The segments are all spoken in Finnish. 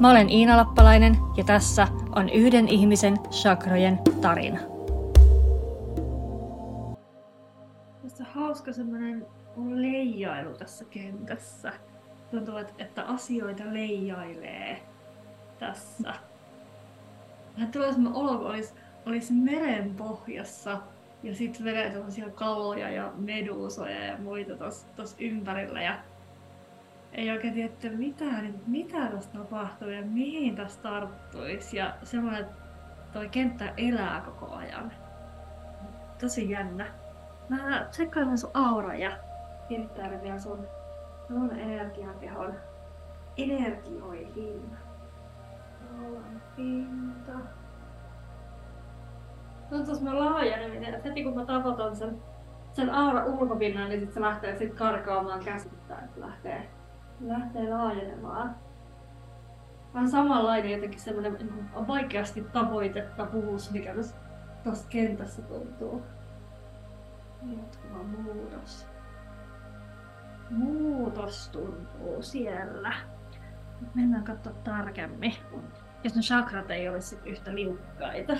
Mä olen Iina Lappalainen ja tässä on yhden ihmisen chakrojen tarina. Tässä on hauska semmoinen leijailu tässä kentässä. Tuntuu, että asioita leijailee tässä. Vähän tulee semmoinen olo, kun olisi meren pohjassa. Ja sit menee sellaisia kaloja ja meduusoja ja muita tossa ympärillä ja ei oikein tiedä, että mitä tässä tapahtuu ja mihin tässä tarttuisi. Ja semmoinen, että toi kenttä elää koko ajan. Tosi jännä. Mä tsekkaan sun aura ja kiinnittää vielä sun energiakehon energioihin. Auran pinta. Tuntuu semmoinen laajeneminen, että heti kun mä tavoitan sen aura ulkopinnan, niin sit se lähtee sit karkaamaan käsittää, että lähtee laajenemaan. Vähän samanlainen jotenkin semmoinen vaikeasti tavoitettavuus, mikä tuossa kentässä tuntuu. Jatkuva muutos. Muutos tuntuu siellä. Mennään katsoa tarkemmin, jos ne chakrat ei ole sit yhtä liukkaita.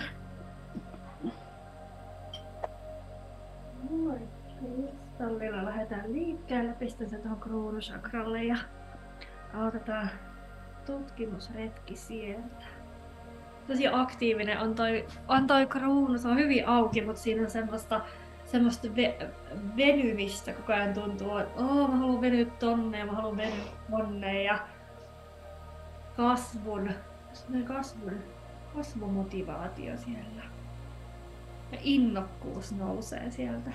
Noin, kristallilla lähdetään liikkeelle, pistetään se tuohon kruunusakralle ja aloitetaan tutkimusretki sieltä. Tosi aktiivinen on toi kruunu, se on hyvin auki, mutta siinä on semmoista venymistä koko ajan tuntuu, että mä haluan venyä tonne ja mä haluan venyä tonne ja kasvumotivaatio siellä. Ja innokkuus nousee sieltä.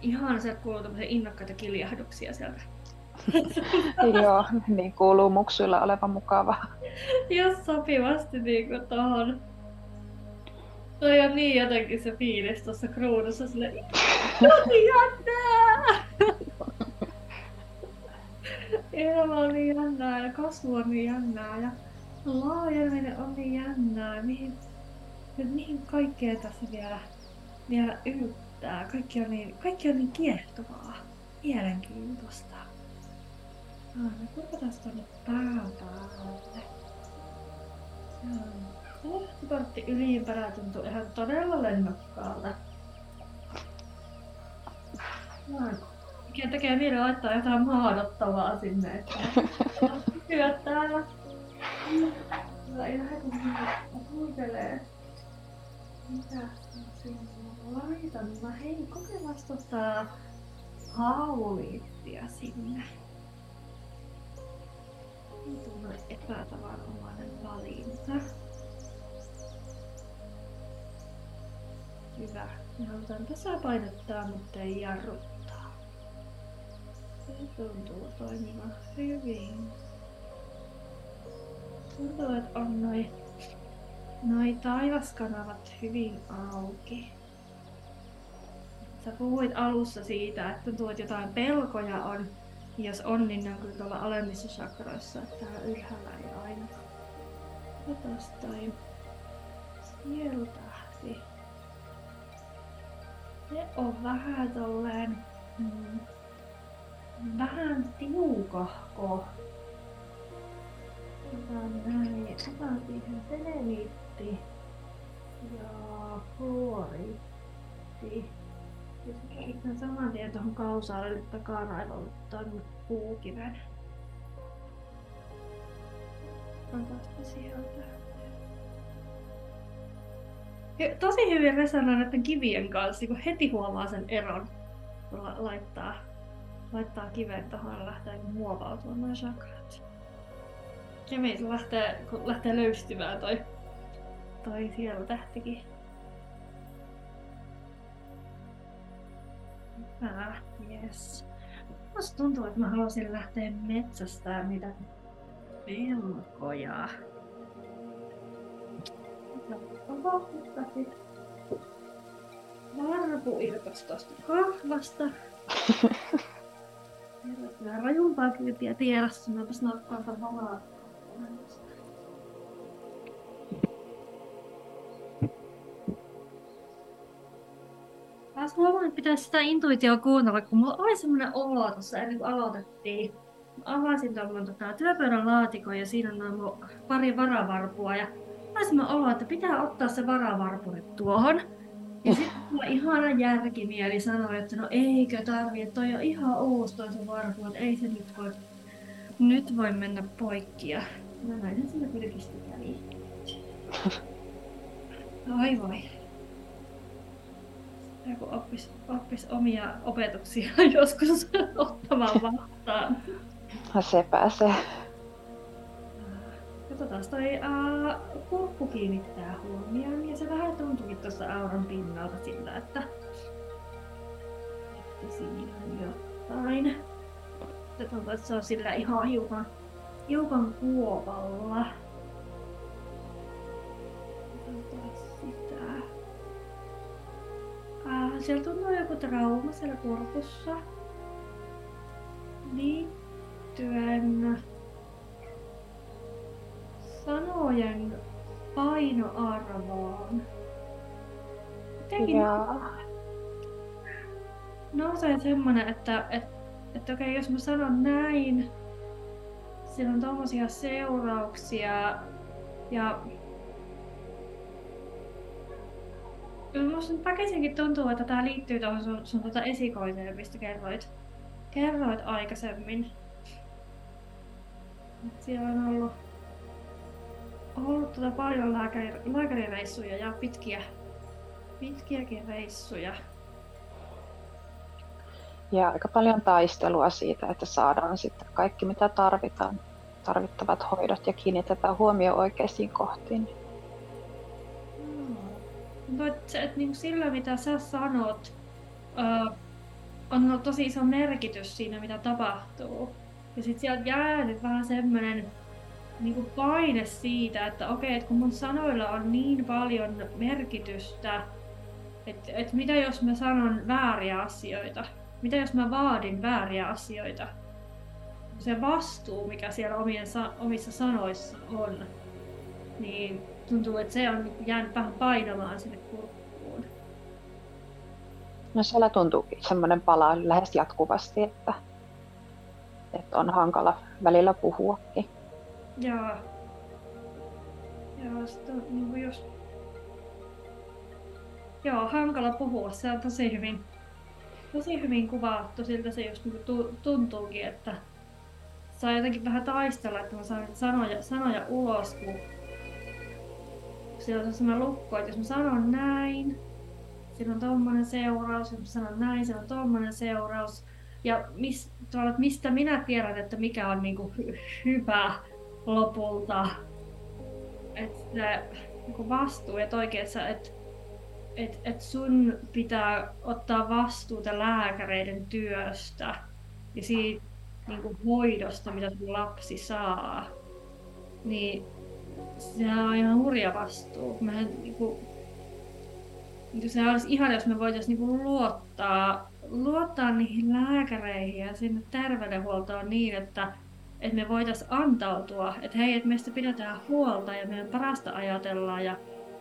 Ihan sieltä kuuluu tämmöisiä innokkaita kiljahduksia sieltä. Joo, niin kuuluu muksuilla olevan mukavaa. Jos sopivasti niinku tohon. Toi on niin jotenkin se fiilis tossa kruunussa silleen jännää! Elämä on niin jännää ja kasvu on niin jännää ja laajeneminen on niin jännää, mihin kaikkea tässä vielä yltää. Kaikki on niin kiehtovaa, mielenkiintoista. Me kuvataan tuonne pään päälle. Lähtökortti ylimpärä tuntuu ihan todella lennokkaalta. Mikä tekee mieli laittaa jotain maadottavaa sinne, että kyllä täällä. Ei lähdetä huitelee. Mitä sinne laitan? Hei, kokeillaan tota hauliittia sinne. Tuolla epätavanomainen valinta. Hyvä. Me halutaan tasapainottaa, mutta ei jarruttaa. Se tuntuu toimivan hyvin. Tuntuu, että on noi taivaskanavat hyvin auki. Sä puhuit alussa siitä, että tuntuu, että jotain pelkoja on. Jos on, niin ne on kyllä tuolla alemmissa chakroissa, että täällä ylhäällä ei aina. Otas toi sielutähti. Se on vähän tolleen vähän tiukahko. Otan siihen seleniitti ja fluoriitti. Ja sitten yritän saman tien tuohon kausaalille takaraivalle tuon puukiven. Otan sitä sieltä. Tosi hyvin resonoi näiden kivien kanssa, kun heti huomaa sen eron. Kun laittaa kiven tuohon ja lähtee muovautumaan nämä chakrat. Ja meitä lähtee löystymään toi sielutähtikin. Hyvä, jes. Musta tuntuu, että mä haluaisin lähteä metsästään niitä pelkoja. Varpu irtos tuosta kahvasta. Vähän rajumpaa kyytiä tiedossa. Mä tässä nauttaan parhaillaan. Taas huomaan, että pitäisi sitä intuitioa kuunnella, kun mulla oli semmoinen olo tuossa ennen kuin aloitettiin. Mä avasin tuon työpöydän laatikon ja siinä on mun pari varavarpua. Ja oli semmoinen olo, että pitää ottaa se varavarpu nyt tuohon. Ja sitten mulla ihana järkimieli sanoi, että no eikö tarvii, että toi on ihan uusi toi se varpu, että ei se nyt voi mennä poikki. Ja mä näin sen sinne pyrkistä kävi. Oi voi. Ja kun oppis omia opetuksia joskus ottamaan vastaan. No se pääsee. Katsotaan, toi kurkku kiinnittää huomioon ja se vähän tuntuukin tuossa auran pinnalta siltä, että siinä on jotain. Tuntuu, että se on sillä ihan hiukan kuopalla. Siellä tuntuu joku trauma siellä kurkussa liittyen sanojen painoarvoon. Jotenkin nousee semmonen, että okei, jos mä sanon näin, sillä on tommosia seurauksia ja minusta väkisinkin tuntuu, että tämä liittyy tuohon sun esikoiseen, mistä kerroit aikaisemmin. Et siellä on ollut paljon lääkärireissuja ja pitkiäkin reissuja. Ja aika paljon taistelua siitä, että saadaan sitten kaikki mitä tarvitaan, tarvittavat hoidot ja kiinnitetään huomio oikeisiin kohtiin. Että niin sillä mitä sä sanot, on tosi iso merkitys siinä mitä tapahtuu. Ja sit sieltä jää nyt vähän semmonen niin paine siitä, että okei, että kun mun sanoilla on niin paljon merkitystä, että mitä jos mä sanon vääriä asioita? Mitä jos mä vaadin vääriä asioita? Se vastuu, mikä siellä omissa sanoissa on, niin tuntuu, että se on jäänyt vähän painamaan sinne kurkkuun. No siellä tuntuukin semmoinen pala lähes jatkuvasti, että on hankala välillä puhuakin. Joo, sitä on niin kuin just... Joo, hankala puhua. Se on tosi hyvin kuvattu. Siltä se just tuntuukin, että saa jotenkin vähän taistella, että mä saan sanoja ulos. Siellä on semmoinen lukko, että jos mä sanon näin, sillä on tommonen seuraus, jos mä sanon näin, sillä on tommonen seuraus. Ja mistä minä tiedän, että mikä on niinku hyvä lopulta. Että niinku vastuu, että oikeassa, että sun pitää ottaa vastuuta lääkäreiden työstä ja siitä niinku hoidosta, mitä sun lapsi saa. Niin, sehän on ihan hurja vastuu. Sehän olisi ihana, jos me voitaisiin niinku luottaa niihin lääkäreihin ja sinne terveydenhuoltoon niin, että me voitaisiin antautua. Että hei, että meistä pidetään huolta ja meidän parasta ajatellaan ja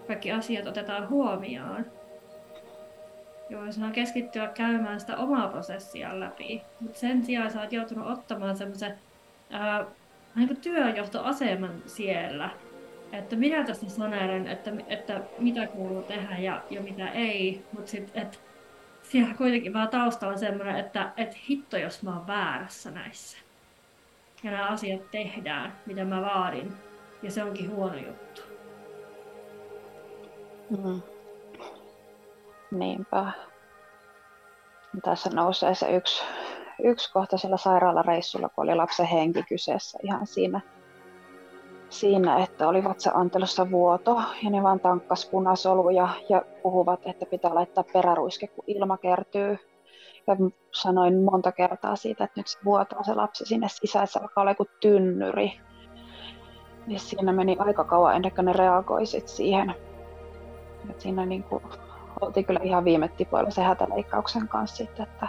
kaikki asiat otetaan huomioon. Joo, sehän keskittyä käymään sitä omaa prosessia läpi. Mut sen sijaan sä oot joutunut ottamaan semmoisen työjohtoaseman siellä. Että minä tästä saneeren, että mitä kuuluu tehdä ja mitä ei, mutta siellä kuitenkin vaan taustalla semmoinen, että hitto jos mä oon väärässä näissä. Ja nämä asiat tehdään, mitä mä vaadin, ja se onkin huono juttu. Mm. Niinpä. Tässä nousee se yksi kohta siellä sairaalareissulla, kun oli lapsen henki kyseessä ihan siinä, että oli vatsa-antelossa vuoto ja ne vaan tankkas punasoluja ja puhuvat, että pitää laittaa peräruiske, kun ilma kertyy. Ja sanoin monta kertaa siitä, että nyt se vuotaa se lapsi sinne sisään, se alkaa olla kuin tynnyri. niin siinä meni aika kauan ennen kuin ne reagoi siihen. Et siinä niin kuin, oltiin kyllä ihan viime tipoilla se hätäleikkauksen kanssa sitten, että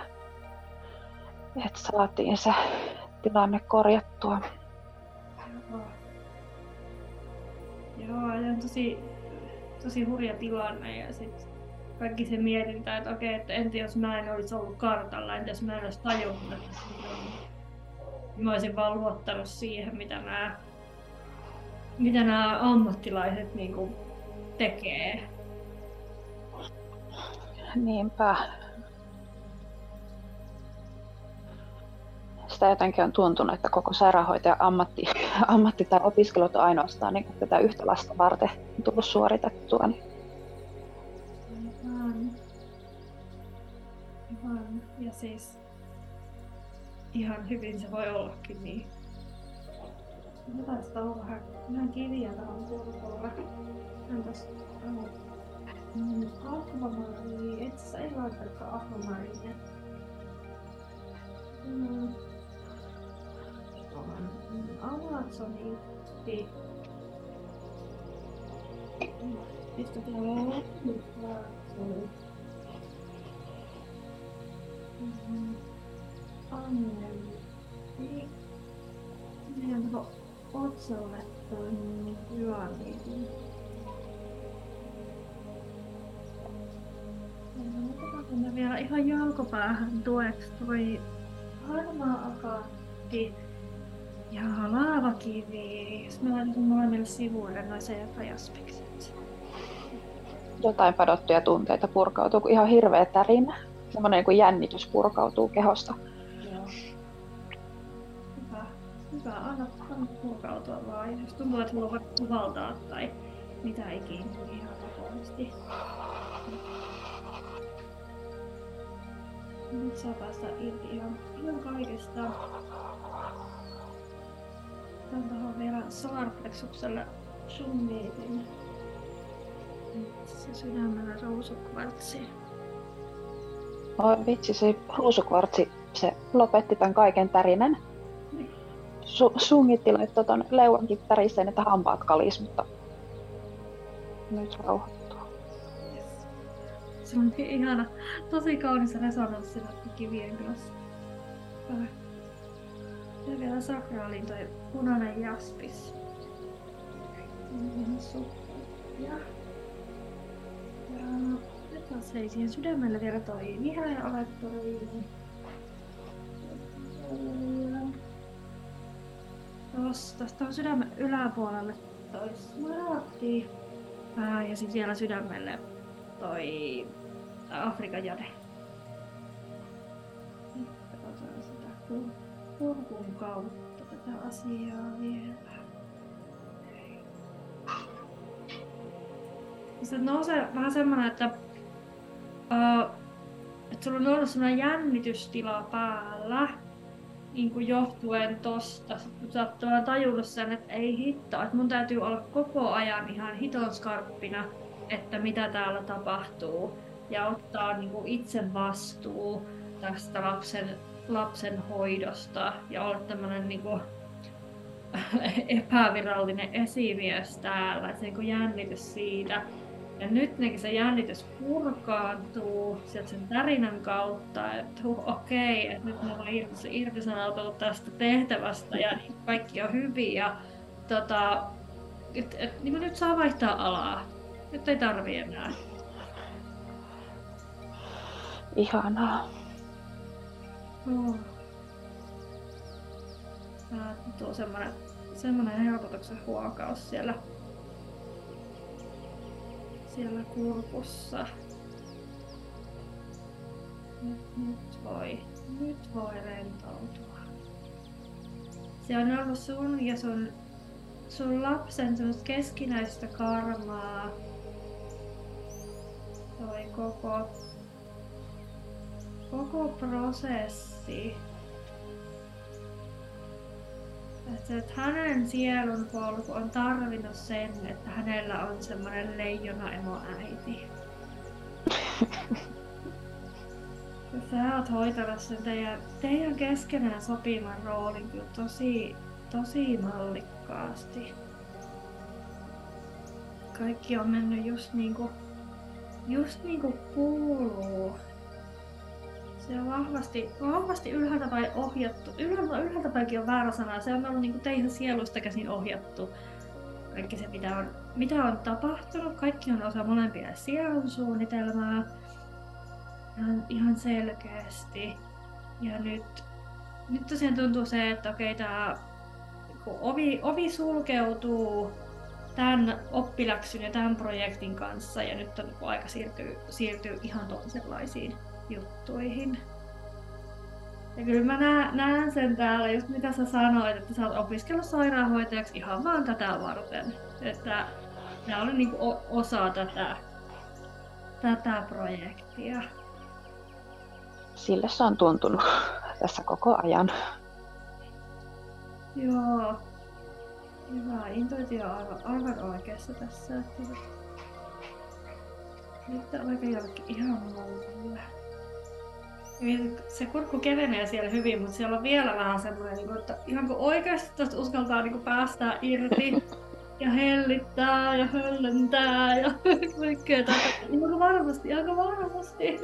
saatiin se tilanne korjattua. Joo, se on tosi hurja tilanne ja sit kaikki se mietintä, että okei, että entä jos mä en olisi ollut kartalla, entä jos mä en olisi tajunnut, että mä olisin vaan luottanut siihen, mitä nämä ammattilaiset niin kuin tekee. Niinpä. Sitä jotenkin on tuntunut, että koko sairaanhoitajan ammatti tai opiskelut on ainoastaan niin tätä yhtä lasta varten tullut suoritettua. Ihan. Ja siis ihan hyvin se voi ollakin niin. Jotain sitä on vähän kiviä tähän kulkulla. Ahvamari, et sä ei laiteta ahvamariin. Amazonitti. Mistä tulee? Anne. Meidän otsalle toimii juoniin. Otetaanko vielä ihan jalkopäähän tueksi toi harmaa akatti ja laavakivi. Jos me laitan molemmille sivuille noin se rajaspekset. Jotain padottuja tunteita purkautuu, kun ihan hirveä tärinä. Semmoinen niin kuin jännitys purkautuu kehosta. Joo. Hyvä, anna purkautua vaan. Jos tuntuu, että haluaa valtaa tai mitä ikinä, niin ihan kokoisesti. Nyt saa päästä irti ihan kaikesta. Tän tuohon vielä solarplexuksella summietin. Se sydämellä ruusukvartsi. Oi vitsi, se ruusukvartsi, se lopetti tän kaiken tärinän. Sungitti laittoi ton leuankin täriseen, että hampaat kalis, mutta nyt rauhoittuu. Yes. Se on niin ihana, tosi kaunis resonanssi kivien kanssa. Ja vielä sakraaliin toi punainen jaspis. Ja se ei siihen sydämellä vielä toi vihainen alettoriin. Tosta tuohon sydämen yläpuolelle toi smaragdi. Ja sitten vielä sydämelle toi Afrikan jade. Sitten otetaan sitä kurkun kautta tätä asiaa vielä. Sitten nousee vähän semmoinen, että sulla on ollut sellainen jännitystila päällä niin johtuen tosta. Sitten sä oot tajunnut sen, että ei hittoa, että mun täytyy olla koko ajan ihan hiton skarppina, että mitä täällä tapahtuu ja ottaa niin itse vastuu tästä lapsen hoidosta ja olla tämmönen niin epävirallinen esimies täällä, että se niin jännitys siitä. Ja nyt se jännitys purkaantuu sieltä sen tärinän kautta, että okei, että nyt me ollaan irtisanoutunut tästä tehtävästä ja kaikki on hyvin. Ja, niin nyt saa vaihtaa alaa. Nyt ei tarvi enää. Ihanaa. No. Tuo semmoinen helpotuksen huokaus siellä kurkussa. Nyt voi rentoutua. Se on ollut sun ja sun lapsen semmoista keskinäistä karmaa. Toi koko prosessi. Että hänen sielun polku on tarvinnut sen, että hänellä on semmoinen leijonaemoäiti. Sä oot hoitanut sen teidän keskenään sopivan roolin kyllä tosi mallikkaasti. kaikki on mennyt just niinku kuuluu. Se on vahvasti ylhäältä päin ohjattu. Ylhäältä päinkin on väärä sana. Se on ollut niinku teihin sielusta käsin ohjattu. Kaikki se mitä on tapahtunut, kaikki on osa molempia sielun suunnitelmaa. Ihan selkeästi. Ja nyt tosiaan tuntuu se, että okei, tää kun ovi sulkeutuu tämän oppiläksyn ja tämän projektin kanssa, ja nyt on aika siirtyy ihan toisenlaisiin juttuihin. Ja kyllä mä näen sen täällä, just mitä sä sanoit, että sä oot opiskellut sairaanhoitajaksi ihan vaan tätä varten. Että tää oli niinku osa tätä projektia. Sille se on tuntunut tässä koko ajan. Joo. Hyvä. Intuitio on aivan oikeassa tässä. Nyt on aika jollekin ihan muulle. Se kurkku kevenee siellä hyvin, mutta siellä on vielä vähän semmoinen, että ihan kun oikeasti tästä uskaltaa päästää irti ja hellittää ja höllentää ja kaikkea tätä. Aika varmasti.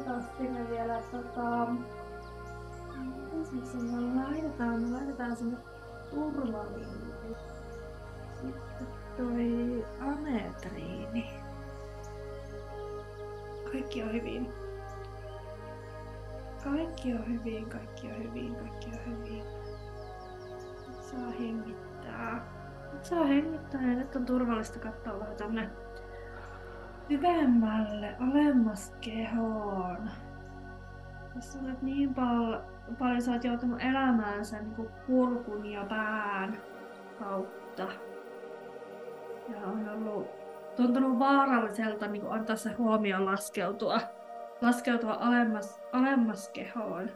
Otetaan sinne vielä, laitetaan sinne turvaliin. Sitten toi ametriini. Kaikki on hyvin. Nyt saa hengittää ja nyt on turvallista katsoa vähän tonne syvemmälle, alemmas kehoon. Jos olet niin paljon sä oot joutunut elämään sen niin kuin kurkun ja pään kautta. Ja on tuntunut vaaralliselta niin kuin antaa se huomioon laskeutua alemmas kehoon.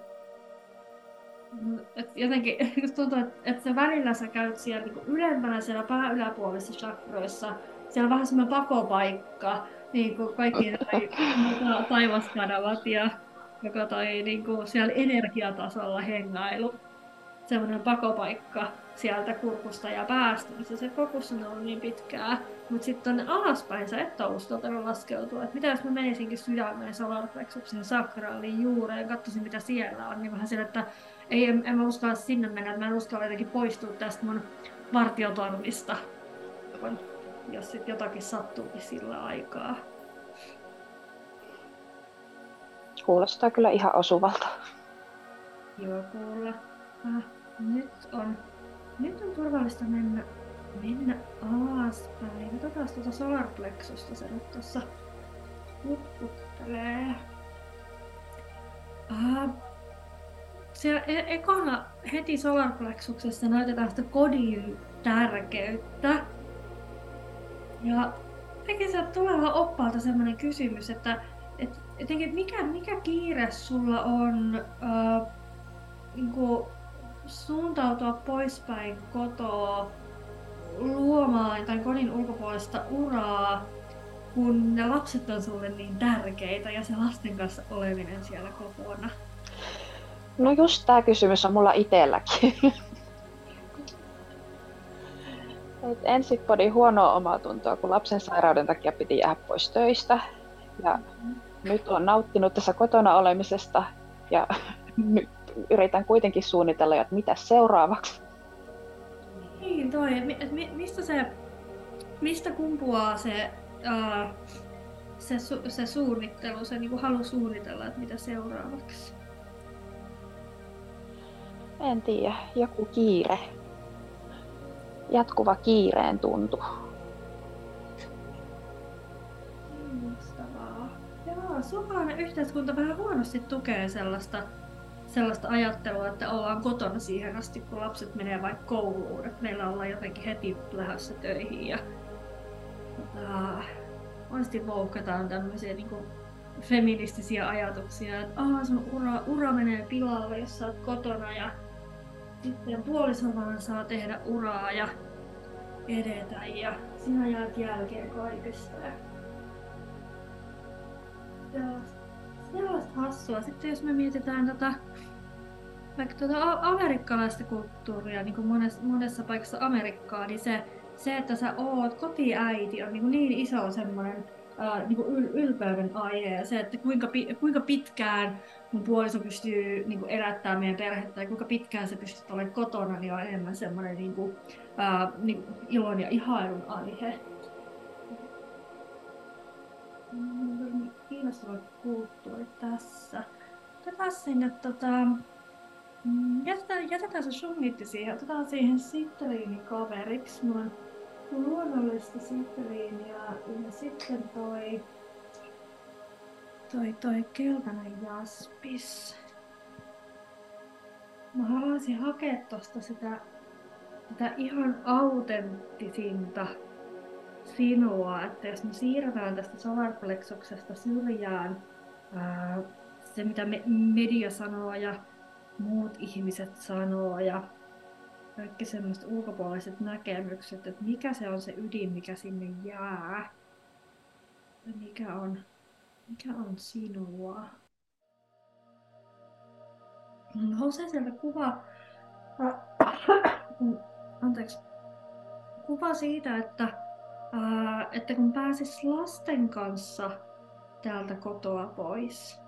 Et jotenkin tuntuu, että sä välillä sä käyt siellä niin kuin ylempänä siellä pään yläpuolissa chakroissa. Siellä on vähän semmoinen pakopaikka, niin kuin kaikki taivaskanavat ja joka toi niin kuin siellä energiatasolla hengailu. Semmoinen pakopaikka sieltä kurkusta ja päästä, missä se fokus on ollut niin pitkään. Mutta sitten tonne alaspäin sä et ole uskaltanut laskeutua. Et mitä jos mä menisinkin sydämeen solarplexuksen sakraaliin juureen ja katsoisin mitä siellä on, niin vähän sillä, että en mä uskalla sinne mennä, mä en uskalla jotenkin poistua tästä mun vartiotornista. Jos sitten jotakin sattuukin sillä aikaa. Kuulostaa kyllä ihan osuvalta. Joo, kuulla. Nyt on turvallista mennä alaspäin. Otetaan tuota solarplexusta, se nyt tuossa hutkuttelee. Siellä ekana heti solarplexuksessa näytetään sitä kodin tärkeyttä. Ja jotenkin sieltä tuleva oppaalta sellainen kysymys, että jotenkin mikä kiire sulla on niinku suuntautua poispäin kotoa luomaan tai kodin ulkopuolista uraa, kun ne lapset on sulle niin tärkeitä ja se lasten kanssa oleminen siellä kotona? No just tää kysymys on mulla itselläkin. Ensin podi huonoa omatuntoa, kun lapsen sairauden takia piti jäädä pois töistä. Ja nyt olen nauttinut tässä kotona olemisesta ja nyt yritän kuitenkin suunnitella, että mitä seuraavaksi. Niin toi, mistä kumpuaa se suunnittelu, se niinku halu suunnitella, että mitä seuraavaksi? En tiedä, joku kiire. Jatkuva kiireen tuntu. Kiinnostavaa. Joo, suomalainen yhteiskunta vähän huonosti tukee sellaista ajattelua, että ollaan kotona siihen asti, kun lapset menee vaikka kouluun. Että meillä ollaan jotenkin heti lähdössä töihin ja monesti vouhkataan tämmöisiä niin kuin feministisiä ajatuksia, että sun ura menee pilalle, jos sä oot kotona ja sitten puolisomaan saa tehdä uraa ja edetä ja sinä jäät jälkeen kaikesta. Sellaista hassua. Sitten jos me mietitään vaikka amerikkalaista kulttuuria, niin kuin monessa paikassa Amerikkaa, niin se se, että sä oot kotiäiti, on niin iso semmoinen ylpeyden aihe. Ja se, että kuinka pitkään mun puoliso pystyy elättämään meidän perhettä ja kuinka pitkään sä pystyt olemaan kotona, niin on enemmän semmoinen ilon ja ihailun aihe. Kiinnostava kulttuuri tässä. Otetaan sinne, jätetään se shunnitti siihen, otetaan siihen sitteliini kaveriksi. Mulla on luonnollista sitteliiniä ja sitten toi keltainen jaspis. Mä haluaisin hakea tosta sitä ihan autenttisinta sinua, että jos me siirrytään tästä solarplexuksesta syrjään, se mitä media sanoo ja muut ihmiset sanoo ja kaikki semmoiset ulkopuoliset näkemykset, että mikä se on se ydin, mikä sinne jää ja mikä on sinua. Nousee sieltä kuva siitä, että kun pääsis lasten kanssa täältä kotoa pois.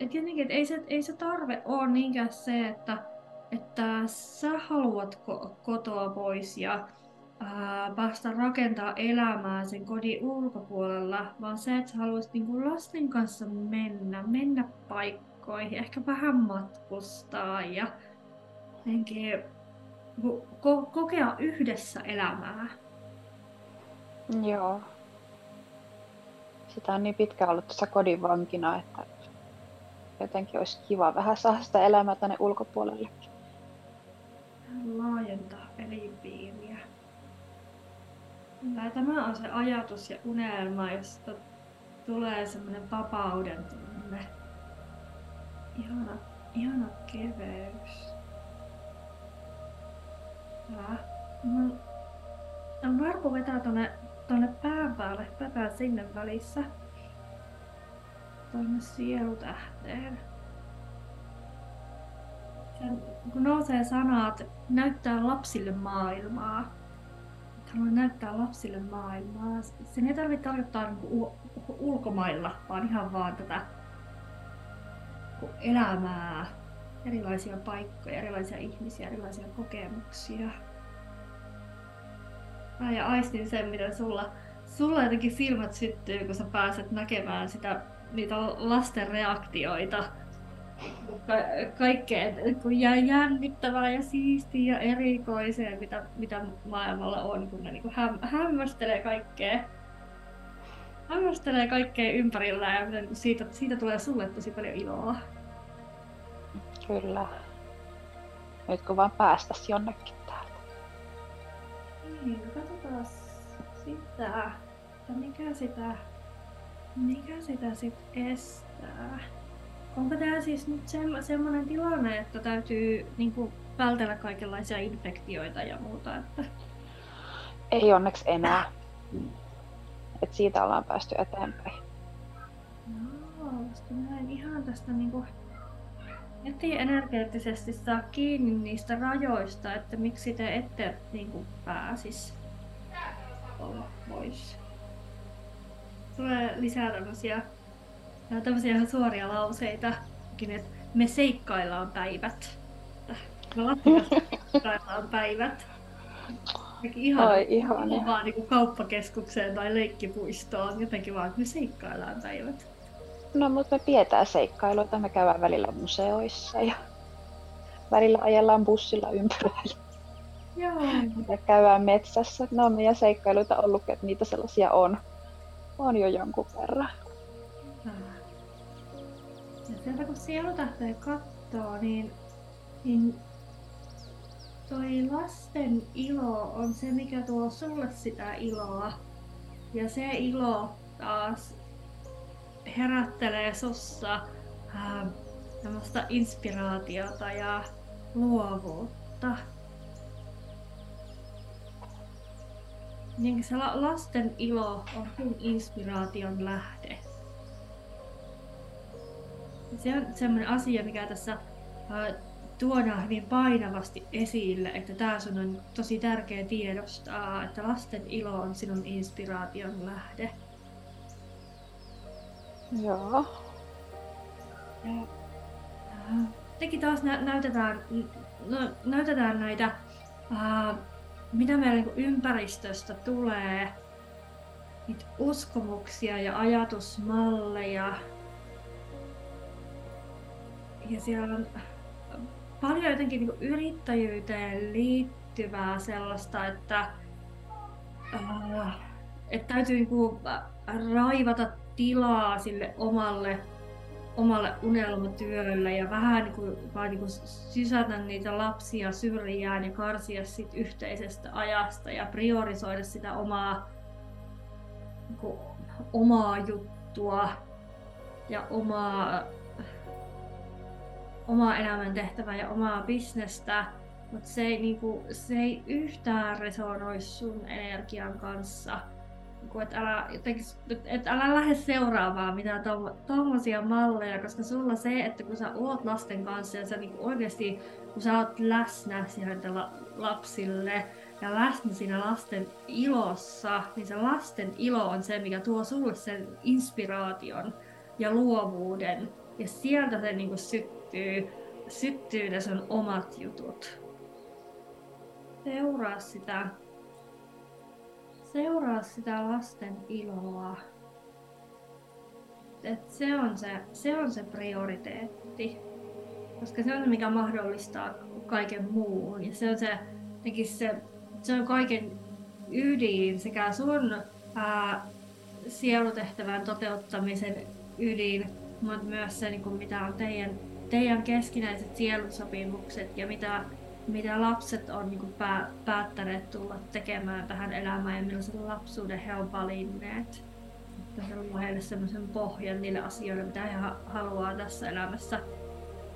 Et jotenkin, et ei se tarve ole niinkään se, että sä haluat kotoa pois ja päästä rakentaa elämää sen kodin ulkopuolella, vaan se, että sä haluaisit lasten kanssa mennä paikkoihin, ehkä vähän matkustaa ja jotenkin kokea yhdessä elämää. Joo. Sitä on niin pitkään ollut tässä kodin vankina, että jotenkin olisi kiva vähän saada sitä elämää tänne ulkopuolellekin. Laajentaa elinpiiriä. Tämä on se ajatus ja unelma, josta tulee semmoinen vapauden tunne. Ihana keveys. Varpu vetää tuonne pään päälle, pätää sinne välissä. Tuonne sielutähteen. Sen, kun nousee sanat, näyttää lapsille maailmaa. Haluan näyttää lapsille maailmaa. Sen ei tarvitse tarkoittaa ulkomailla, vaan ihan vaan tätä elämää. Erilaisia paikkoja, erilaisia ihmisiä, erilaisia kokemuksia. Mä ja aistin sen, miten sulla jotenkin silmät syttyy, kun sä pääset näkemään niitä lasten reaktioita kaikkeen, kun jää jännittävää ja siistiä ja erikoiseen, mitä maailmalla on, kun ne hämmästelee kaikkea ympärillään ja siitä tulee sulle tosi paljon iloa. Kyllä. Nyt kun vaan päästäisiin jonnekin täältä. Niin, katsotaan sitä, että mikä sitä sitten estää. Onko tämä siis nyt semmoinen tilanne, että täytyy vältellä kaikenlaisia infektioita ja muuta? Että... Ei onneksi enää. Et siitä ollaan päästy eteenpäin. Joo, näin ihan tästä energeettisesti saa kiinni niistä rajoista, että miksi te ette pääsis olla pois. Tulee lisää tämmöisiä ihan suoria lauseita, että me seikkaillaan päivät. Me seikkaillaan päivät. Ihan vaan kauppakeskukseen tai leikkipuistoon, jotenkin vaan, että me seikkaillaan päivät. No, mutta me pidetään seikkailuita, me käydään välillä museoissa ja välillä ajellaan bussilla ympärillä. Joo. Ja käydään metsässä. No, meidän seikkailuita on ollut, että niitä sellaisia on jo jonkun verran. Ja sieltä kun sielutähteen katsoo, niin toi lasten ilo on se, mikä tuo sulle sitä iloa. Ja se ilo taas herättelee sussa tämmöistä inspiraatiota ja luovuutta. Niin se lasten ilo on kun inspiraation lähde. Se on semmoinen asia, mikä tässä tuodaan hyvin painavasti esille, että tämä sun on tosi tärkeä tiedostaa, että lasten ilo on sinun inspiraation lähde. Joo. Tekin taas näytetään näitä, mitä meillä niin kuin ympäristöstä tulee, niitä uskomuksia ja ajatusmalleja. Ja siellä on paljon jotenkin niin kuin yrittäjyyteen liittyvää sellaista, että täytyy niin kuin raivata tilaa sille omalle unelmatyölle ja vähän niin kuin sysätä niitä lapsia syrjään ja karsia sit yhteisestä ajasta ja priorisoida sitä omaa juttua ja omaa elämäntehtävää ja omaa bisnestä, mutta se ei yhtään resonoi sun energian kanssa. Että älä lähde seuraamaan mitään tommosia malleja, koska sulla se, että kun sä oot lasten kanssa ja sä niin oikeesti, kun sä oot läsnä lapsille ja läsnä siinä lasten ilossa, niin se lasten ilo on se, mikä tuo sulle sen inspiraation ja luovuuden. Ja sieltä se niin syttyy ne sun omat jutut. Seuraa sitä lasten iloa. Et se on se prioriteetti, koska se on se, mikä mahdollistaa kaiken muun. Ja se on kaiken ydin, sekä sun sielutehtävän toteuttamisen ydin, mutta myös se, niin mitä on teidän keskinäiset sielusopimukset ja mitä lapset on niin päättäneet tulla tekemään tähän elämään ja millaisen lapsuuden he on valinneet. Että se luo heille semmoisen pohjan niille asioille, mitä he haluaa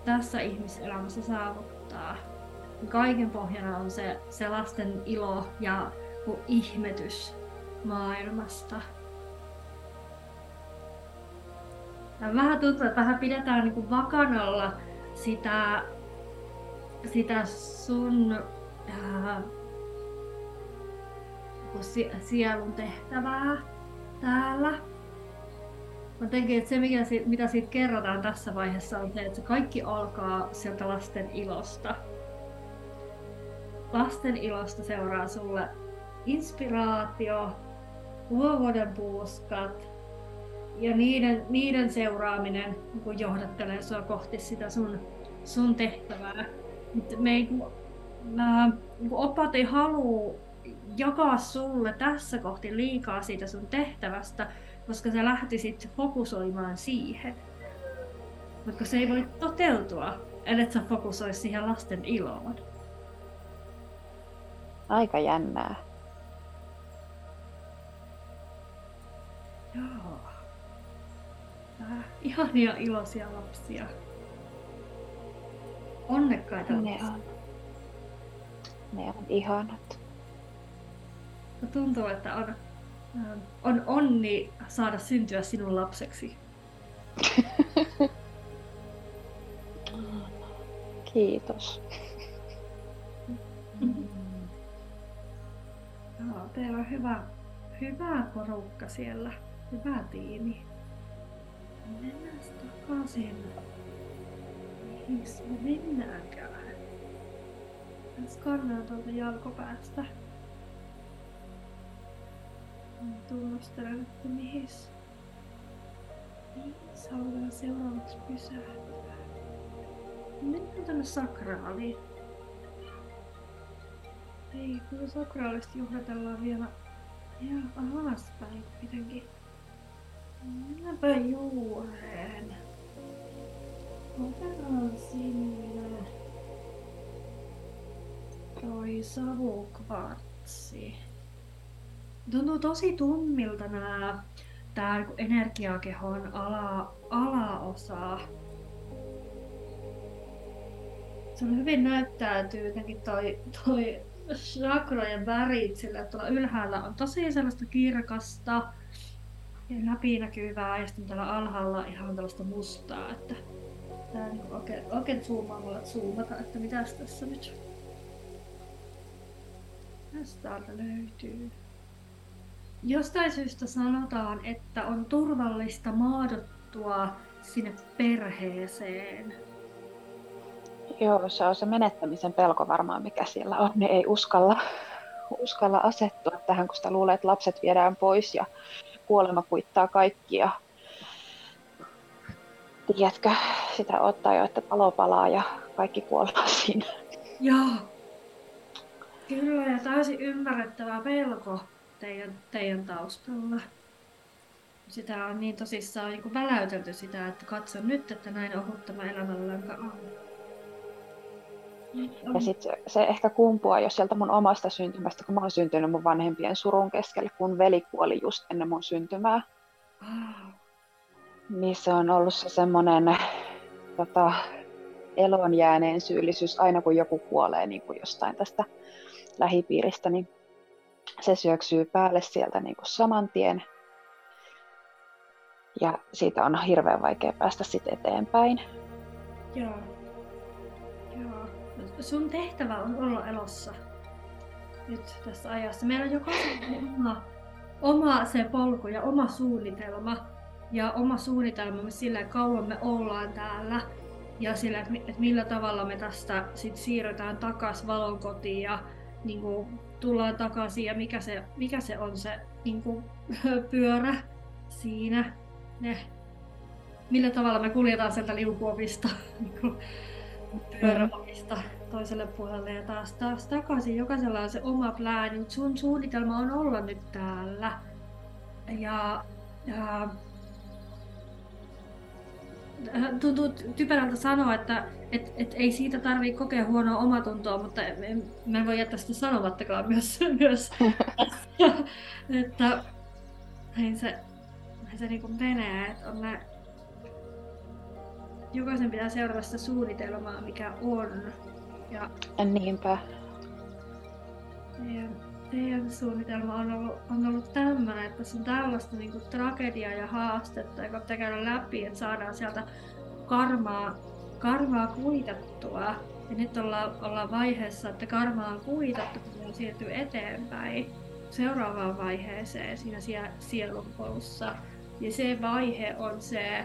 tässä ihmiselämässä saavuttaa. Kaiken pohjana on se lasten ilo ja ihmetys maailmasta. Vähän tuntuu, että vähän pidetään niin vakanalla sitä sun sielun tehtävää täällä. Jotenkin se, mitä siitä kerrotaan tässä vaiheessa, on se, että se kaikki alkaa sieltä lasten ilosta. Lasten ilosta seuraa sulle inspiraatio, luovuuden puuskat ja niiden seuraaminen, kun johdattelee sua kohti sitä sun tehtävää. Oppaat ei halua jakaa sulle tässä kohti liikaa siitä sun tehtävästä, koska sä lähtisit fokusoimaan siihen. Mutta se ei voi toteutua, ellet sä fokusoisi siihen lasten iloon. Aika jännää. Joo. Ihania iloisia lapsia. Onnekkaita lapsia. Ne on ihanat. Tuntuu, että on onni saada syntyä sinun lapseksi. Kiitos. Joo, teillä on hyvä porukka siellä. Hyvä tiimi. Mennään takaisin. Miksi me mennäänkään? Tässä kannaan tuolta jalkopäästä. Tunnustelen, että mihin haluaa seuraavaksi pysähtyä. Mennään tuonne sakraaliin. Ei, kun sakraalista juhlatellaan vielä alaspäin kuitenkin. Mennäänpä juureen. Otetaan sinne toi savukvartsi. Tuntuu tosi tummilta tää energiakehon alaosa. Se on hyvin näyttäytyy jotenkin toi chakrojen värit, sillä tuolla ylhäällä on tosi sellaista kirkasta ja läpinäkyvää ja sitten täällä alhaalla ihan tällaista mustaa, että Tää niin oikein zoomaamalla zoomata, että mitäs tässä nyt. Tästä täältä löytyy. Jostain syystä sanotaan, että on turvallista maadottua sinne perheeseen. Joo, se on se menettämisen pelko varmaan, mikä siellä on. Ne ei uskalla asettua tähän, kun sitä luulee, että lapset viedään pois ja kuolema kuittaa kaikkia. Tiedätkö, sitä ottaa jo, että palo palaa ja kaikki kuollaan siinä. Joo. Kyllä, ja täysin ymmärrettävä pelko teidän taustalla. Sitä on niin tosissaan niin väläytelty sitä, että katso nyt, että näin ohuttava elämänlanka on. Ja sitten se ehkä kumpuaa jo sieltä mun omasta syntymästä, kun mä oon syntynyt mun vanhempien surun keskelle, kun veli kuoli just ennen mun syntymää. Oh. Niin se on ollut se semmoinen elon jääneen syyllisyys, aina kun joku kuolee niin kuin jostain tästä lähipiiristä, niin se syöksyy päälle sieltä niin kuin saman tien. Ja siitä on hirveän vaikea päästä sitten eteenpäin. Joo. Joo. Sun tehtävä on olla elossa nyt tässä ajassa. Meillä on jokaisen oma se polku ja oma suunnitelma. Ja oma suunnitelmamme sillä, kauan me ollaan täällä ja sillä, että millä tavalla me tästä sit siirrytään takaisin valonkotiin ja niin kuin, tullaan takaisin ja mikä se on se niin kuin, pyörä siinä, millä tavalla me kuljetaan sieltä liukuopista, pyöräopista toiselle puolelle ja taas takaisin. Jokaisella on se oma plääni, mutta sun suunnitelma on olla nyt täällä. Ja tuntuu typerältä sanoa, että et ei siitä tarvitse kokea huonoa omatuntoa, mutta mä en voi jättää sitä sanomattakaan myös että näin se niin kuin menee, että on jokaisen pitää seurata sitä suunnitelmaa, mikä on. Ja niinpä. Teidän suunnitelma on ollut tämmöinen, että se on tällaista niin kuin tragediaa ja haastetta, joka pitää käydä läpi, että saadaan sieltä karmaa kuitattua. Ja nyt ollaan vaiheessa, että karmaa on kuitattu, kun se siirtyy eteenpäin seuraavaan vaiheeseen siinä sielunpolussa. Ja se vaihe on se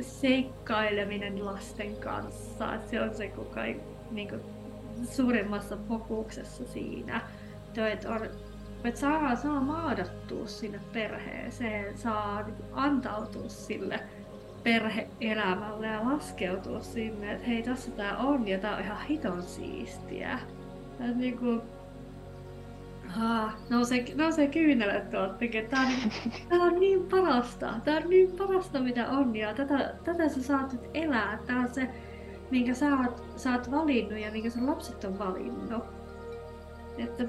seikkaileminen lasten kanssa, että se on se kuka niin kuin suurimmassa fokuksessa siinä. Että saa maadattua sinne perheeseen, saa antautua sille perhe-elämälle ja laskeutua sinne, että hei, tässä tää on ja tää on ihan hiton siistiä. Että niinku, nousee kyynelät tuoltakin, että tää on niin parasta, mitä on ja tätä sä saat nyt elää, tää on se, minkä sä oot valinnut ja minkä sun lapset on valinnut. Että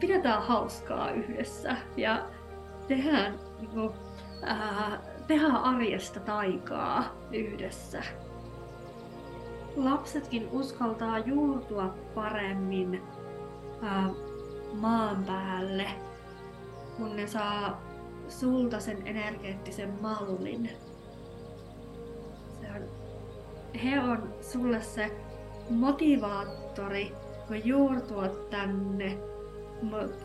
pidetään hauskaa yhdessä ja tehdään arjesta taikaa yhdessä. Lapsetkin uskaltaa juurtua paremmin maan päälle, kun ne saa sulta sen energeettisen mallin. He on sulle se motivaattori. Kun juurtua tänne, mutta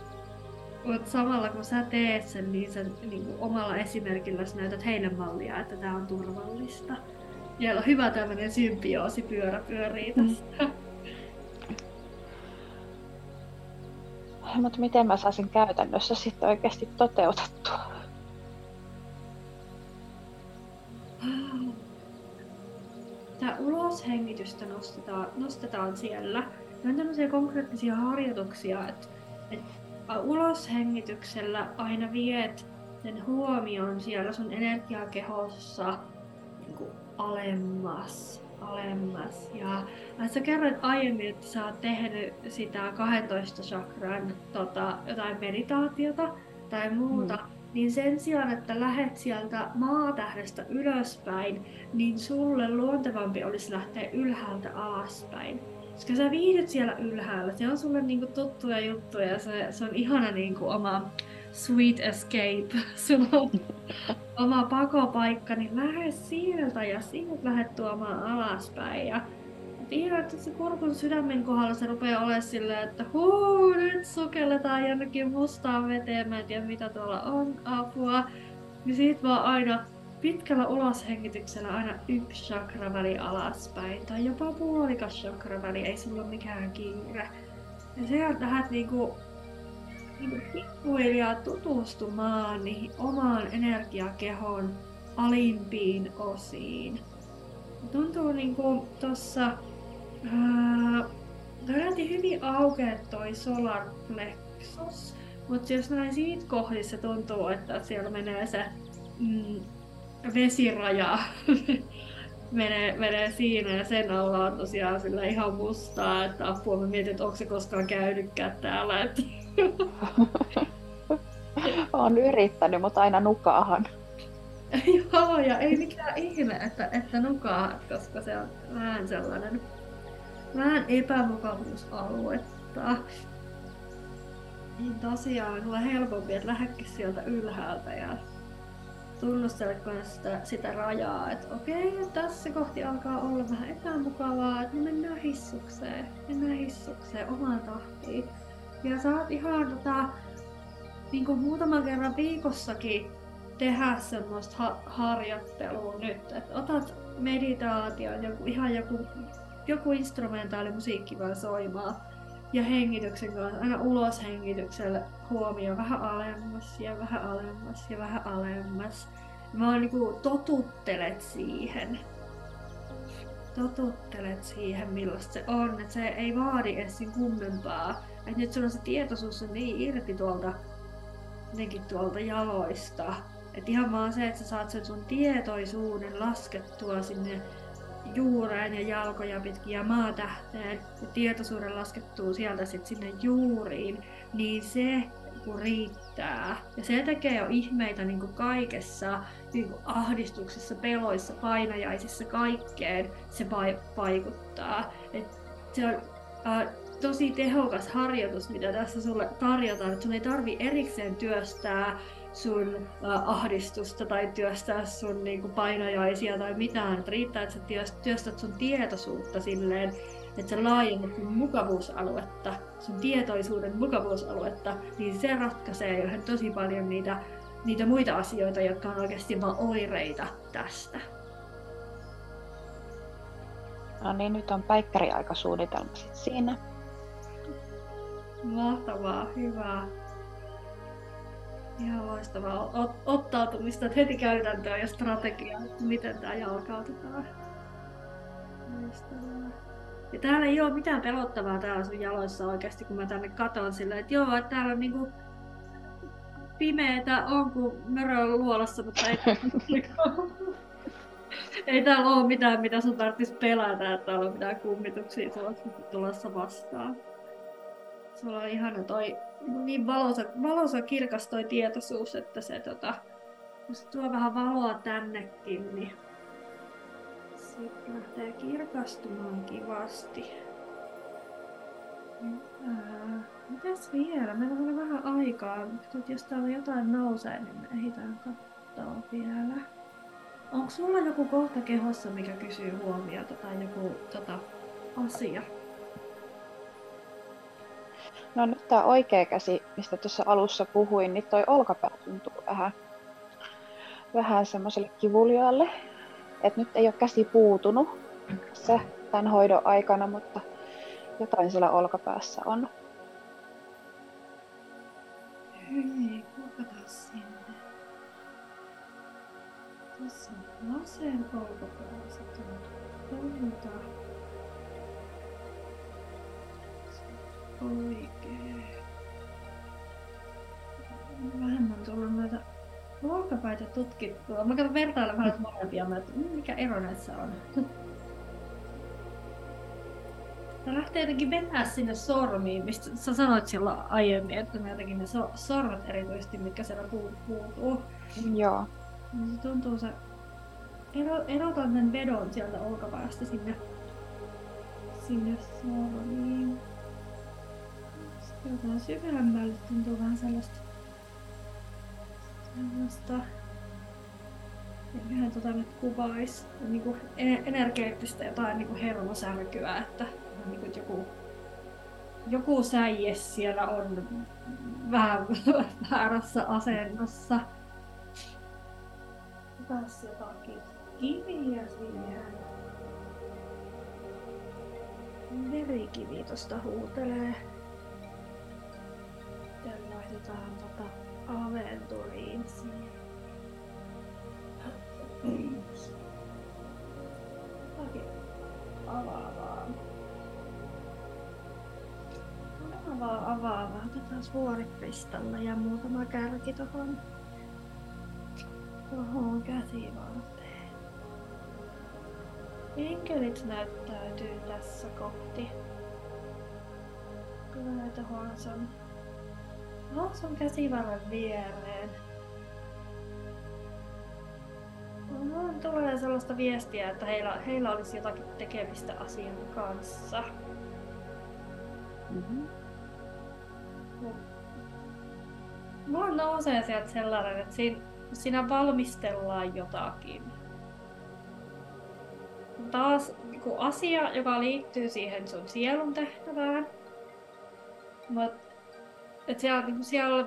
samalla kun sä teet sen, niin sä niin omalla esimerkillä sä näytät heille mallia, että tää on turvallista. Ja on hyvä tämmönen symbioosi pyörii tästä. Mutta miten mä saan sen käytännössä sitten oikeesti toteutettua? Tää uloshengitystä nostetaan siellä. Ne on tämmöisiä konkreettisia harjoituksia, että uloshengityksellä aina viet sen huomion siellä sun energiakehossa niin kuin alemmas. Ja sä kerroit aiemmin, että sä oot tehnyt sitä 12 chakran jotain meditaatiota tai muuta, niin sen sijaan, että lähet sieltä maatähdestä ylöspäin, niin sulle luontevampi olisi lähteä ylhäältä alaspäin. Koska sä viihdyt siellä ylhäällä, se on sulle niinku tuttuja juttuja ja se on ihana niinku oma sweet escape, sulla on oma pakopaikka, niin lähde sieltä ja sieltä lähdet tuomaan alaspäin. Ja tiedät, että se kurkun sydämen kohdalla se rupeaa olemaan silleen, että huu, nyt sukelletaan jonnekin mustaan veteen, mä en tiedä mitä tuolla on, apua. Niin siitä vaan aina pitkällä uloshengityksellä aina yksi chakraväli alaspäin, tai jopa puolikas chakraväli, ei sulla ole mikään kiire. Ja sieltä lähdet niin kuin pikkuhiljaa tutustumaan niihin omaan energiakehon alimpiin osiin. Tuntuu niinku tossa lähti hyvin aukeaa toi solar plexus, mutta jos näin siitä kohdissa tuntuu, että siellä menee se vesiraja menee siinä ja sen alla on tosiaan sillä ihan mustaa, että apua, mä mietin, että onko se koskaan käynytkään täällä. Oon yrittänyt, mutta aina nukaahan. Joo, ja ei mikään ihme, että nukaahat, koska se on vähän sellainen vähän epämukavuusaluetta. Niin tosiaan on helpompi, että lähdekin sieltä ylhäältä ja tunnustelekaan sitä rajaa, että okei, tässä kohti alkaa olla vähän epämukavaa, että mennään hissukseen omaan tahtiin. Ja saat ihan niin muutaman kerran viikossakin tehdä semmoista harjoittelua nyt, että otat meditaation, joku instrumentaali musiikki vaan soimaan ja hengityksen kanssa, aina ulos hengitykselle huomioon vähän alemmas ja vähän alemmas ja vähän alemmas. Vaan niinku totuttelet siihen millaista se on, että se ei vaadi edes sen kummempaa. Et nyt sulla on se tietoisuus on niin irti tuolta jaloista. Et ihan vaan se, että sä saat sen sun tietoisuuden laskettua sinne juureen ja jalkoja pitkin ja maatähteen ja tietoisuuden laskettua sieltä sit sinne juuriin, niin se kun riittää. Ja se tekee jo ihmeitä niin kuin kaikessa, niin kuin ahdistuksessa, peloissa, painajaisissa, kaikkeen se vaikuttaa. Et se on tosi tehokas harjoitus, mitä tässä sulle tarjotaan, että sun ei tarvi erikseen työstää sun ahdistusta tai työstää sun niinku painajaisia tai mitään. Et riittää, että sä työstät sun tietoisuutta silleen, että sä laajennat sun mukavuusaluetta, sun tietoisuuden mukavuusaluetta, niin se ratkaisee johon tosi paljon niitä muita asioita, jotka on oikeasti vaan oireita tästä. No niin, nyt on päikkäriaikasuunnitelma sit siinä. Mahtavaa, hyvää. Ihan loistavaa ottautumista, että heti käytäntöä ja strategiaa, miten tämä jalkautetaan. Loistavaa. Ja täällä ei ole mitään pelottavaa täällä sun jaloissa oikeasti, kun mä tänne katon silleen, että joo, että täällä on niinku pimeetä, on kuin mörö luolassa, mutta ei täällä ole mitään, mitä sun tarvitsisi pelätä, että täällä on mitään kummituksia tulossa vastaan. Sulla on ihana toi, niin valoisa kirkas toi tietoisuus, että se kun se tuo vähän valoa tännekin, niin sitten lähtee kirkastumaan kivasti. Mitäs vielä? Meillä on vähän aikaa, mutta jos täällä jotain nousee, niin me ehditään katsoa vielä. Onko sulla joku kohta kehossa, mikä kysyy huomiota tai joku asia? No nyt tää oikea käsi, mistä tuossa alussa puhuin, niin toi olkapää tuntuu vähän semmoselle kivuliaalle. Et nyt ei oo käsi puutunut tässä tän hoidon aikana, mutta jotain siellä olkapäässä on. Hei, kuulkataan sinne. Tässä on lasen olkapäässä tuntuu. Oikein. Vähän on tullut noita olkapäitä tutkittua. Mä katson vertailla vähän molempia, että mikä ero näissä on. Tää lähtee jotenkin vetää sinne sormiin, mistä sä sanoit silloin aiemmin, että ne jotenkin ne sormet erityisesti, mitkä siellä puutuu. Joo. Se tuntuu se... Erotan sen vedon sieltä olkapäästä sinne sormiin. Jotain syvemmälle tuntuu vähän sellaista Eiköhän tota nyt kuvaisi niinku energeettistä jotain niinku hermosärkyä, että niinku joku säie siellä on vähän väärässä asennossa. Taas jotakin kiviä siinä. Merikivi tosta huutelee. Tän laitetaan tota aventuriin siihen. Okei. Avaa vaan. Otetaan vuorikristalleja ja muutama kärki tohon käsivarteen. Enkelit näyttäytyy tässä kohti. Kyllä tohon sun käsivarren viereen. Tulee sellaista viestiä, että heillä olisi jotakin tekemistä asian kanssa. Mm-hmm. Mulla nousee sieltä sellainen, että siinä valmistellaan jotakin. Taas joku asia, joka liittyy siihen sun sielun tehtävään. Siellä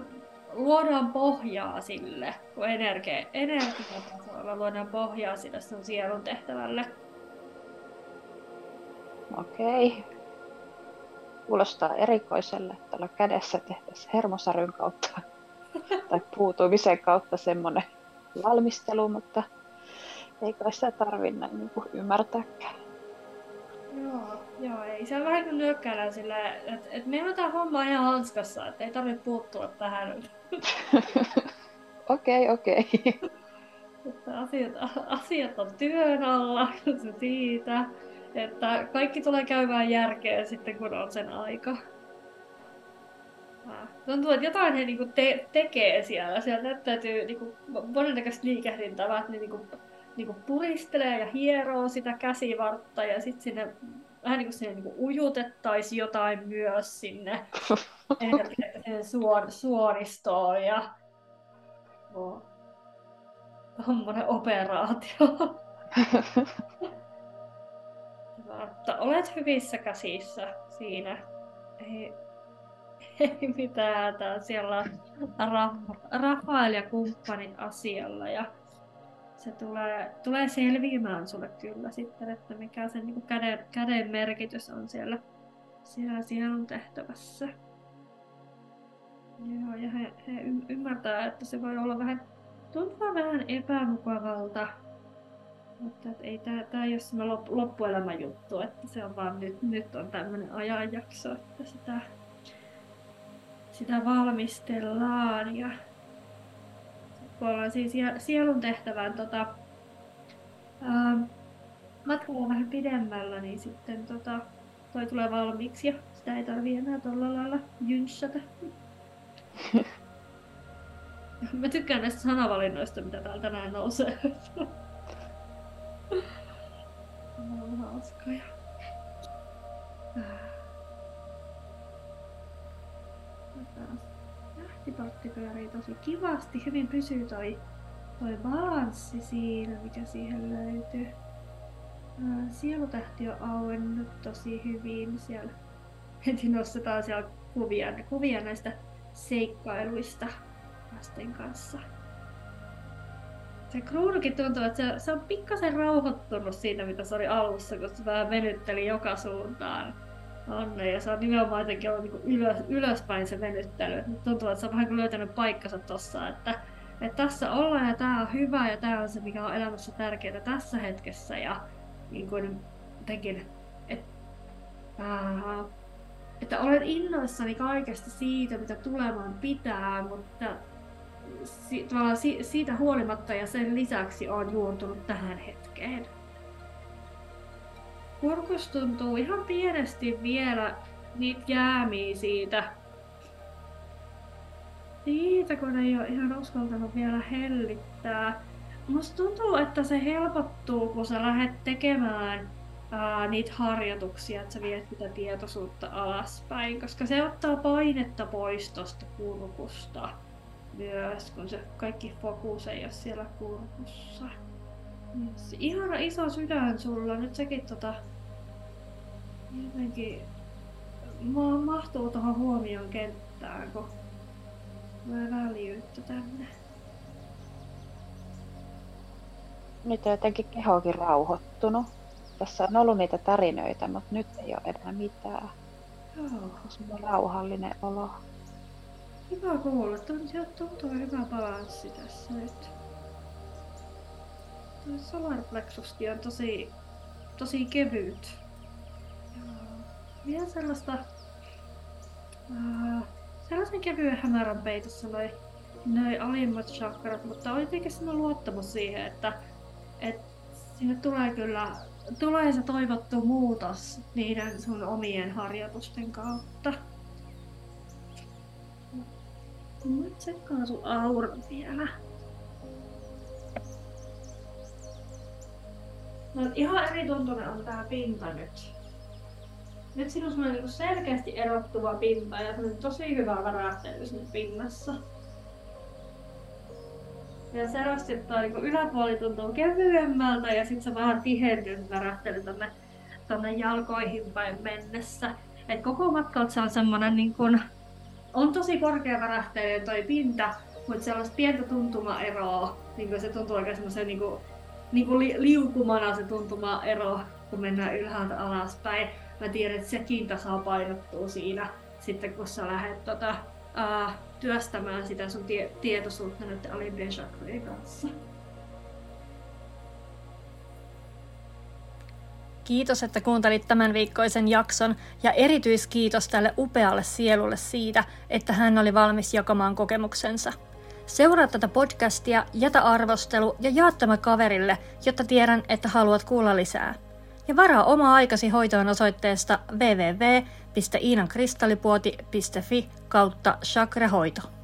luodaan pohjaa sille, kun energiatasolla luodaan pohjaa sille sun sielun tehtävälle. Okei. Kuulostaa erikoiselle, että olla kädessä tehtäisiin hermosäryn kautta tai puutumisen kautta semmoinen valmistelu, mutta ei kai sitä tarvitse niin ymmärtääkään. Joo, ei se vähän kuin nyökkäillä sillä, että meillä on tää homma ihan hanskassa, että ei tarvitse puuttua tähän. Okei. Asiat on työn alla, se siitä, että kaikki tulee käymään järkeä sitten kun on sen aika. Tuntuu, että jotain he niinku tekee siellä. Siellä näyttäytyy niinku monennäköistä liikehdintää, että ne niinku puristelee ja hieroo sitä käsivartta ja sitten sinne vähän niin kuin sinne niinku ujutettaisiin jotain myös sinne suoristoon ja tommonen operaatio. Mutta olet hyvissä käsissä siinä. Ei mitään, siellä on Rafael ja kumppanin asialla ja se tulee selviämään sulle kyllä sitten, että mikä sen niin käden merkitys on siellä on tehtävässä. Joo, ja he ymmärtää, että se voi olla vähän epämukavalta, mutta ei tää ei ole semmoinen loppuelämän juttu, että se on vaan nyt on tämmöinen ajanjakso, että sitä valmistellaan ja kun ollaan sielun tehtävään matkalla vähän pidemmällä, niin sitten toi tulee valmiiksi ja sitä ei tarvii enää tolla lailla jynssätä. Mä tykkään näistä sanavalinnoista, mitä täällä tänään nousee. On hauskoja. Lähtipartti pyörii tosi kivasti, hyvin pysyy toi balanssi siinä, mikä siihen löytyy. Sielutähti on auennut tosi hyvin siellä. Heti nostetaan siellä kuvia näistä seikkailuista lasten kanssa. Se kruunukin tuntuu, että se on pikkasen rauhoittunut siitä, mitä se oli alussa, kun se vähän venytteli joka suuntaan. Anne, ja se on nimenomaan jotenkin ollut niin kuin ylöspäin se venyttely. Nyt tuntuu, että se on vähän kuin löytänyt paikkansa tossa, että tässä ollaan ja tää on hyvä ja tää on se, mikä on elämässä tärkeää tässä hetkessä. Ja niin kuin jotenkin, että olen innoissani kaikesta siitä, mitä tulemaan pitää, mutta siitä huolimatta ja sen lisäksi on juontunut tähän hetkeen. Kurkus tuntuu ihan pienesti vielä niitä jäämiä siitä, kun ei ole ihan uskaltanut vielä hellittää. Musta tuntuu, että se helpottuu, kun sä lähdet tekemään niitä harjoituksia, että sä viet sitä tietoisuutta alaspäin, koska se ottaa painetta pois tosta kurkusta. myös, kun se kaikki fokus ei ole siellä kurkussa. Yes. Ihana iso sydän sulla, nyt sekin jotenkin mahtuu tuohon huomion kenttään, kun mä väljyyttä tänne. Nyt on jotenkin kehokin rauhoittunut. Tässä on ollut niitä tarinoita, mutta nyt ei ole enää mitään. Joo. On rauhallinen olo. Hyvä kuulla. Tuntuu hyvä balanssi tässä nyt. Tuo solarplexuskin on tosi kevyt. Vielä sellaisen kevyen hämärän peitossa noi alimmat chakrat, mutta oli jotenkin sellainen luottamus siihen, että sinne tulee se toivottu muutos niiden sun omien harjoitusten kautta. Mä tsekkaan sun auran vielä. No ihan eri tuntunen on tää pinta nyt. Nyt sinulla on selkeästi erottuva pinta ja on tosi hyvä värähtely sinne pinnassa. Ja se rastittaa, niin kun yläpuoli tuntuu kevyemmältä ja sitten se vähän tihentynyt värähtely tonne jalkoihin päin mennessä. Et koko matkalta se on semmonen niin kun, on tosi korkea värähtelyä toi pinta, mutta sellaista pientä tuntumaeroa. Niin se tuntuu oikein semmosen niin kun liukumana se tuntumaero, kun mennään ylhäältä alaspäin. Mä tiedän, että sekin tasapainottuu siinä, sitten kun sä lähdet työstämään sitä sun tietoisuutta nyt alimpien chakrien kanssa. Kiitos, että kuuntelit tämän viikkoisen jakson ja erityiskiitos tälle upealle sielulle siitä, että hän oli valmis jakamaan kokemuksensa. Seuraa tätä podcastia, jätä arvostelu ja jaa tämä kaverille, jotta tiedän, että haluat kuulla lisää. Ja varaa oma aikasi hoitoon osoitteesta www.iinankristallipuoti.fi/chakrahoito.